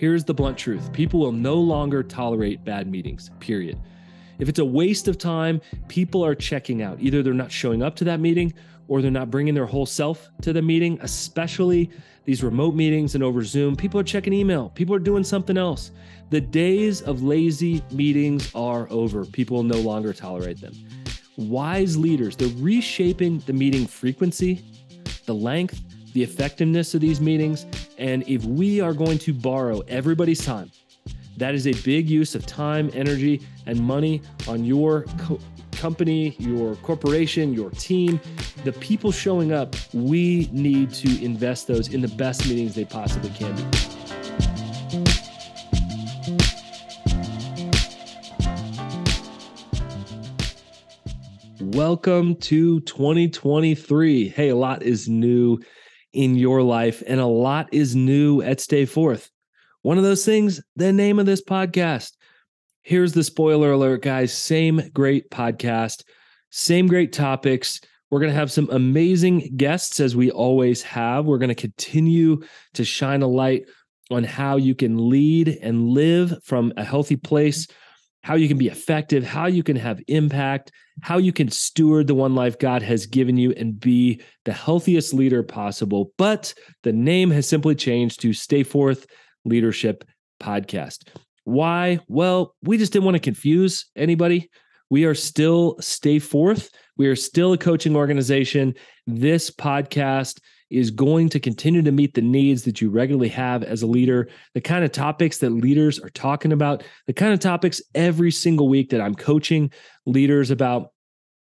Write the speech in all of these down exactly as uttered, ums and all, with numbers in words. Here's the blunt truth. People will no longer tolerate bad meetings, period. If it's a waste of time, people are checking out. Either they're not showing up to that meeting or they're not bringing their whole self to the meeting, especially these remote meetings and over Zoom. People are checking email. People are doing something else. The days of lazy meetings are over. People will no longer tolerate them. Wise leaders, they're reshaping the meeting frequency, the length, the effectiveness of these meetings. And if we are going to borrow everybody's time, that is a big use of time, energy, and money on your co- company, your corporation, your team. The people showing up, we need to invest those in the best meetings they possibly can be. Welcome to twenty twenty-three. Hey, a lot is new in your life, and a lot is new at Stay Forth. One of those things, the name of this podcast. Here's the spoiler alert, guys. Same great podcast, same great topics. We're going to have some amazing guests, as we always have. We're going to continue to shine a light on how you can lead and live from a healthy place, how you can be effective, how you can have impact, how you can steward the one life God has given you and be the healthiest leader possible. But the name has simply changed to Stay Forth Leadership Podcast. Why? Well, we just didn't want to confuse anybody. We are still Stay Forth. We are still a coaching organization. This podcast is going to continue to meet the needs that you regularly have as a leader, the kind of topics that leaders are talking about, the kind of topics every single week that I'm coaching leaders about,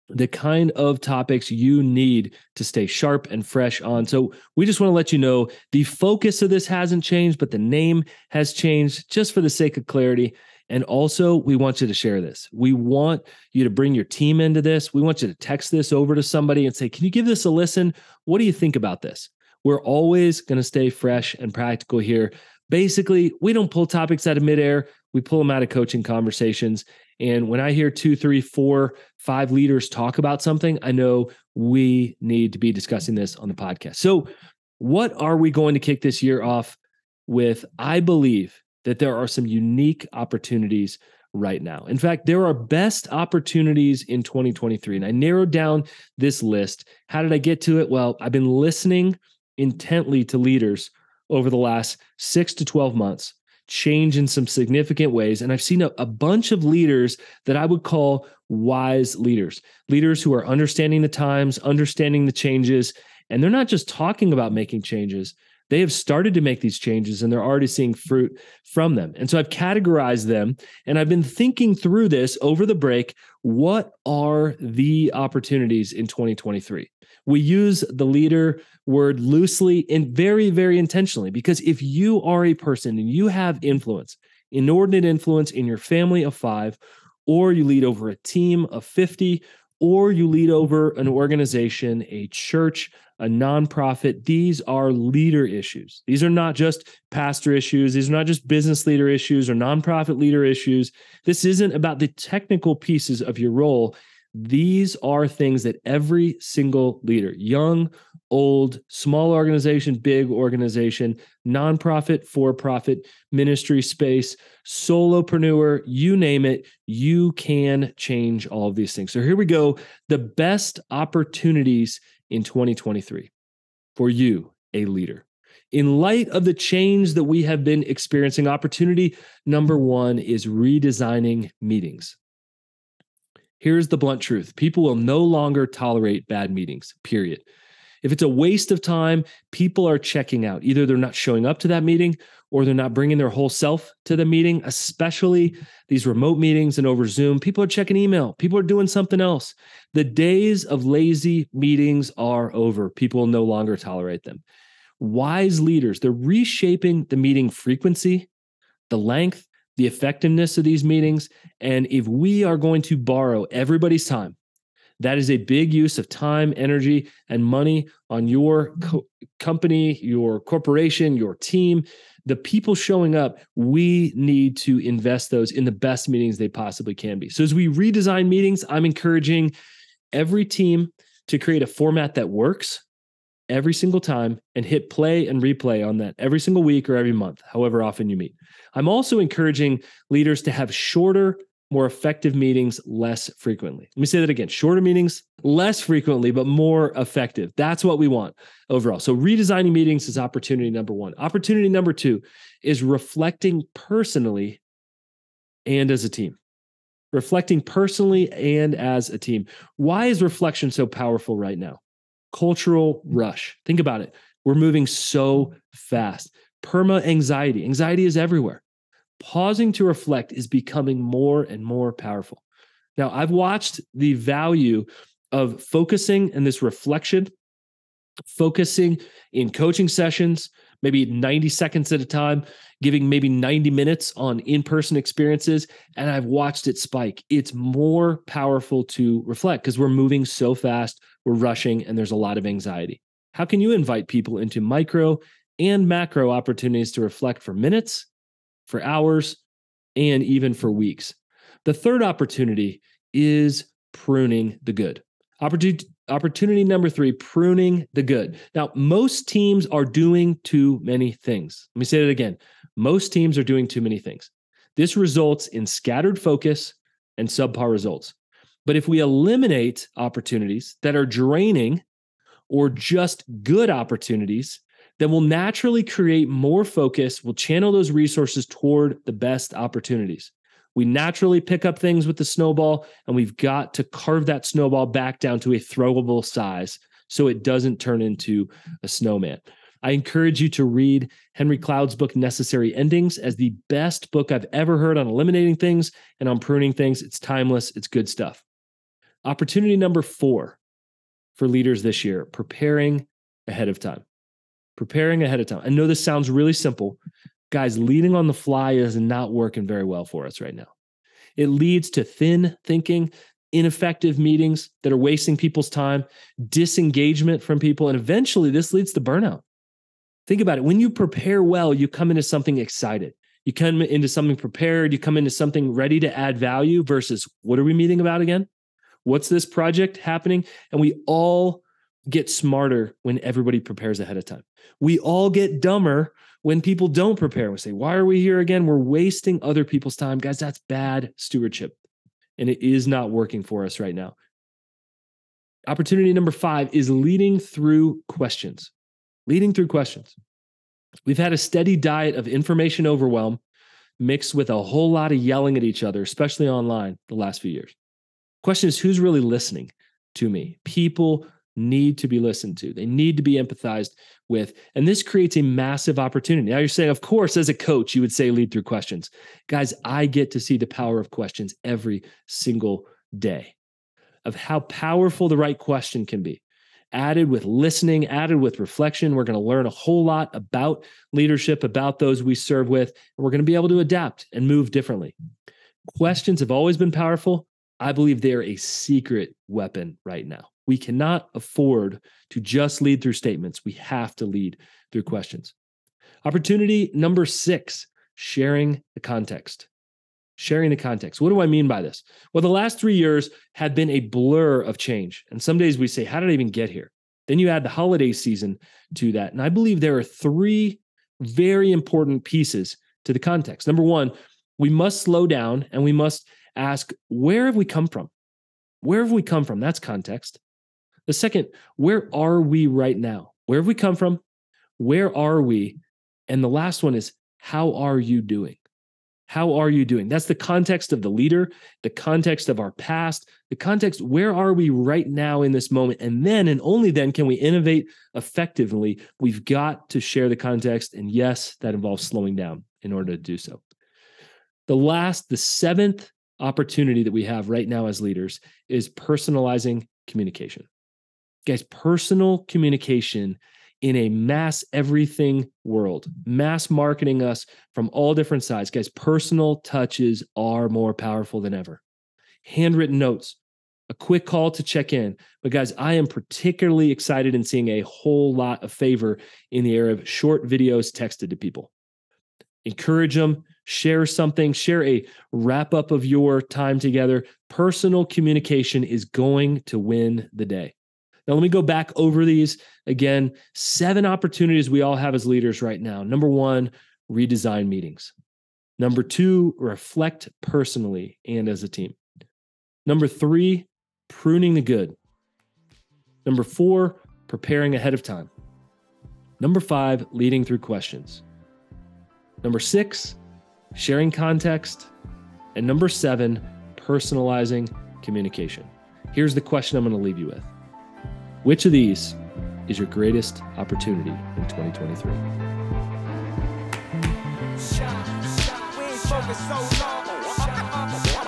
the kind of topics you need to stay sharp and fresh on. So we just want to let you know the focus of this hasn't changed, but the name has changed just for the sake of clarity. And also, we want you to share this. We want you to bring your team into this. We want you to text this over to somebody and say, can you give this a listen? What do you think about this? We're always going to stay fresh and practical here. Basically, we don't pull topics out of midair. We pull them out of coaching conversations. And when I hear two, three, four, five leaders talk about something, I know we need to be discussing this on the podcast. So what are we going to kick this year off with? I believe that there are some unique opportunities right now. In fact, there are best opportunities in twenty twenty-three. And I narrowed down this list. How did I get to it? Well, I've been listening intently to leaders over the last six to twelve months, change in some significant ways. And I've seen a, a bunch of leaders that I would call wise leaders, leaders who are understanding the times, understanding the changes. And they're not just talking about making changes. They have started to make these changes and they're already seeing fruit from them. And so I've categorized them and I've been thinking through this over the break. What are the opportunities in twenty twenty-three? We use the leader word loosely and very, very intentionally, because if you are a person and you have influence, inordinate influence in your family of five, or you lead over a team of fifty, or you lead over an organization, a church, a nonprofit, these are leader issues. These are not just pastor issues. These are not just business leader issues or nonprofit leader issues. This isn't about the technical pieces of your role. These are things that every single leader, young, old, small organization, big organization, nonprofit, for-profit, ministry space, solopreneur, you name it, you can change all of these things. So here we go. The best opportunities in twenty twenty-three for you, a leader. In light of the change that we have been experiencing, opportunity number one is redesigning meetings. Here's the blunt truth. People will no longer tolerate bad meetings, period. If it's a waste of time, people are checking out. Either they're not showing up to that meeting or they're not bringing their whole self to the meeting, especially these remote meetings and over Zoom. People are checking email. People are doing something else. The days of lazy meetings are over. People will no longer tolerate them. Wise leaders, they're reshaping the meeting frequency, the length, the effectiveness of these meetings. And if we are going to borrow everybody's time, that is a big use of time, energy, and money on your co- company, your corporation, your team, the people showing up, we need to invest those in the best meetings they possibly can be. So as we redesign meetings, I'm encouraging every team to create a format that works, every single time and hit play and replay on that every single week or every month, however often you meet. I'm also encouraging leaders to have shorter, more effective meetings less frequently. Let me say that again, shorter meetings, less frequently, but more effective. That's what we want overall. So redesigning meetings is opportunity number one. Opportunity number two is reflecting personally and as a team. Reflecting personally and as a team. Why is reflection so powerful right now? Cultural rush. Think about it. We're moving so fast. Perma anxiety. Anxiety is everywhere. Pausing to reflect is becoming more and more powerful. Now, I've watched the value of focusing and this reflection, focusing in coaching sessions, maybe ninety seconds at a time, giving maybe ninety minutes on in-person experiences, and I've watched it spike. It's more powerful to reflect because we're moving so fast, we're rushing, and there's a lot of anxiety. How can you invite people into micro and macro opportunities to reflect for minutes, for hours, and even for weeks? The third opportunity is pruning the good. Opportunity, opportunity number three, pruning the good. Now, most teams are doing too many things. Let me say that again. Most teams are doing too many things. This results in scattered focus and subpar results. But if we eliminate opportunities that are draining or just good opportunities, then we'll naturally create more focus. We'll channel those resources toward the best opportunities. We naturally pick up things with the snowball, and we've got to carve that snowball back down to a throwable size so it doesn't turn into a snowman. I encourage you to read Henry Cloud's book, Necessary Endings, as the best book I've ever heard on eliminating things and on pruning things. It's timeless. It's good stuff. Opportunity number four for leaders this year, preparing ahead of time. Preparing ahead of time. I know this sounds really simple. Guys, leading on the fly is not working very well for us right now. It leads to thin thinking, ineffective meetings that are wasting people's time, disengagement from people, and eventually this leads to burnout. Think about it. When you prepare well, you come into something excited. You come into something prepared. You come into something ready to add value versus what are we meeting about again? What's this project happening? And we all get smarter when everybody prepares ahead of time. We all get dumber when people don't prepare. We say, why are we here again? We're wasting other people's time. Guys, that's bad stewardship. And it is not working for us right now. Opportunity number five is leading through questions. Leading through questions. We've had a steady diet of information overwhelm mixed with a whole lot of yelling at each other, especially online the last few years. Question is, who's really listening to me? People need to be listened to. They need to be empathized with. And this creates a massive opportunity. Now you're saying, of course, as a coach, you would say lead through questions. Guys, I get to see the power of questions every single day, of how powerful the right question can be. Added with listening, added with reflection, we're going to learn a whole lot about leadership, about those we serve with, and we're going to be able to adapt and move differently. Questions have always been powerful. I believe they are a secret weapon right now. We cannot afford to just lead through statements. We have to lead through questions. Opportunity number six, sharing the context. Sharing the context. What do I mean by this? Well, the last three years have been a blur of change. And some days we say, how did I even get here? Then you add the holiday season to that. And I believe there are three very important pieces to the context. Number one, we must slow down and we must ask, where have we come from? Where have we come from? That's context. The second, where are we right now? Where have we come from? Where are we? And the last one is, how are you doing? How are you doing? That's the context of the leader, the context of our past, the context, where are we right now in this moment? And then, and only then, can we innovate effectively. We've got to share the context. And yes, that involves slowing down in order to do so. The last, the seventh opportunity that we have right now as leaders is personalizing communication. Guys, personal communication in a mass everything world, mass marketing us from all different sides. Guys, personal touches are more powerful than ever. Handwritten notes, a quick call to check in. But guys, I am particularly excited in seeing a whole lot of favor in the area of short videos texted to people. Encourage them, share something, share a wrap-up of your time together. Personal communication is going to win the day. Now, let me go back over these again. Seven opportunities we all have as leaders right now. Number one, redesign meetings. Number two, reflect personally and as a team. Number three, pruning the good. Number four, preparing ahead of time. Number five, leading through questions. Number six, sharing context. And number seven, personalizing communication. Here's the question I'm going to leave you with. Which of these is your greatest opportunity in twenty twenty-three? So long.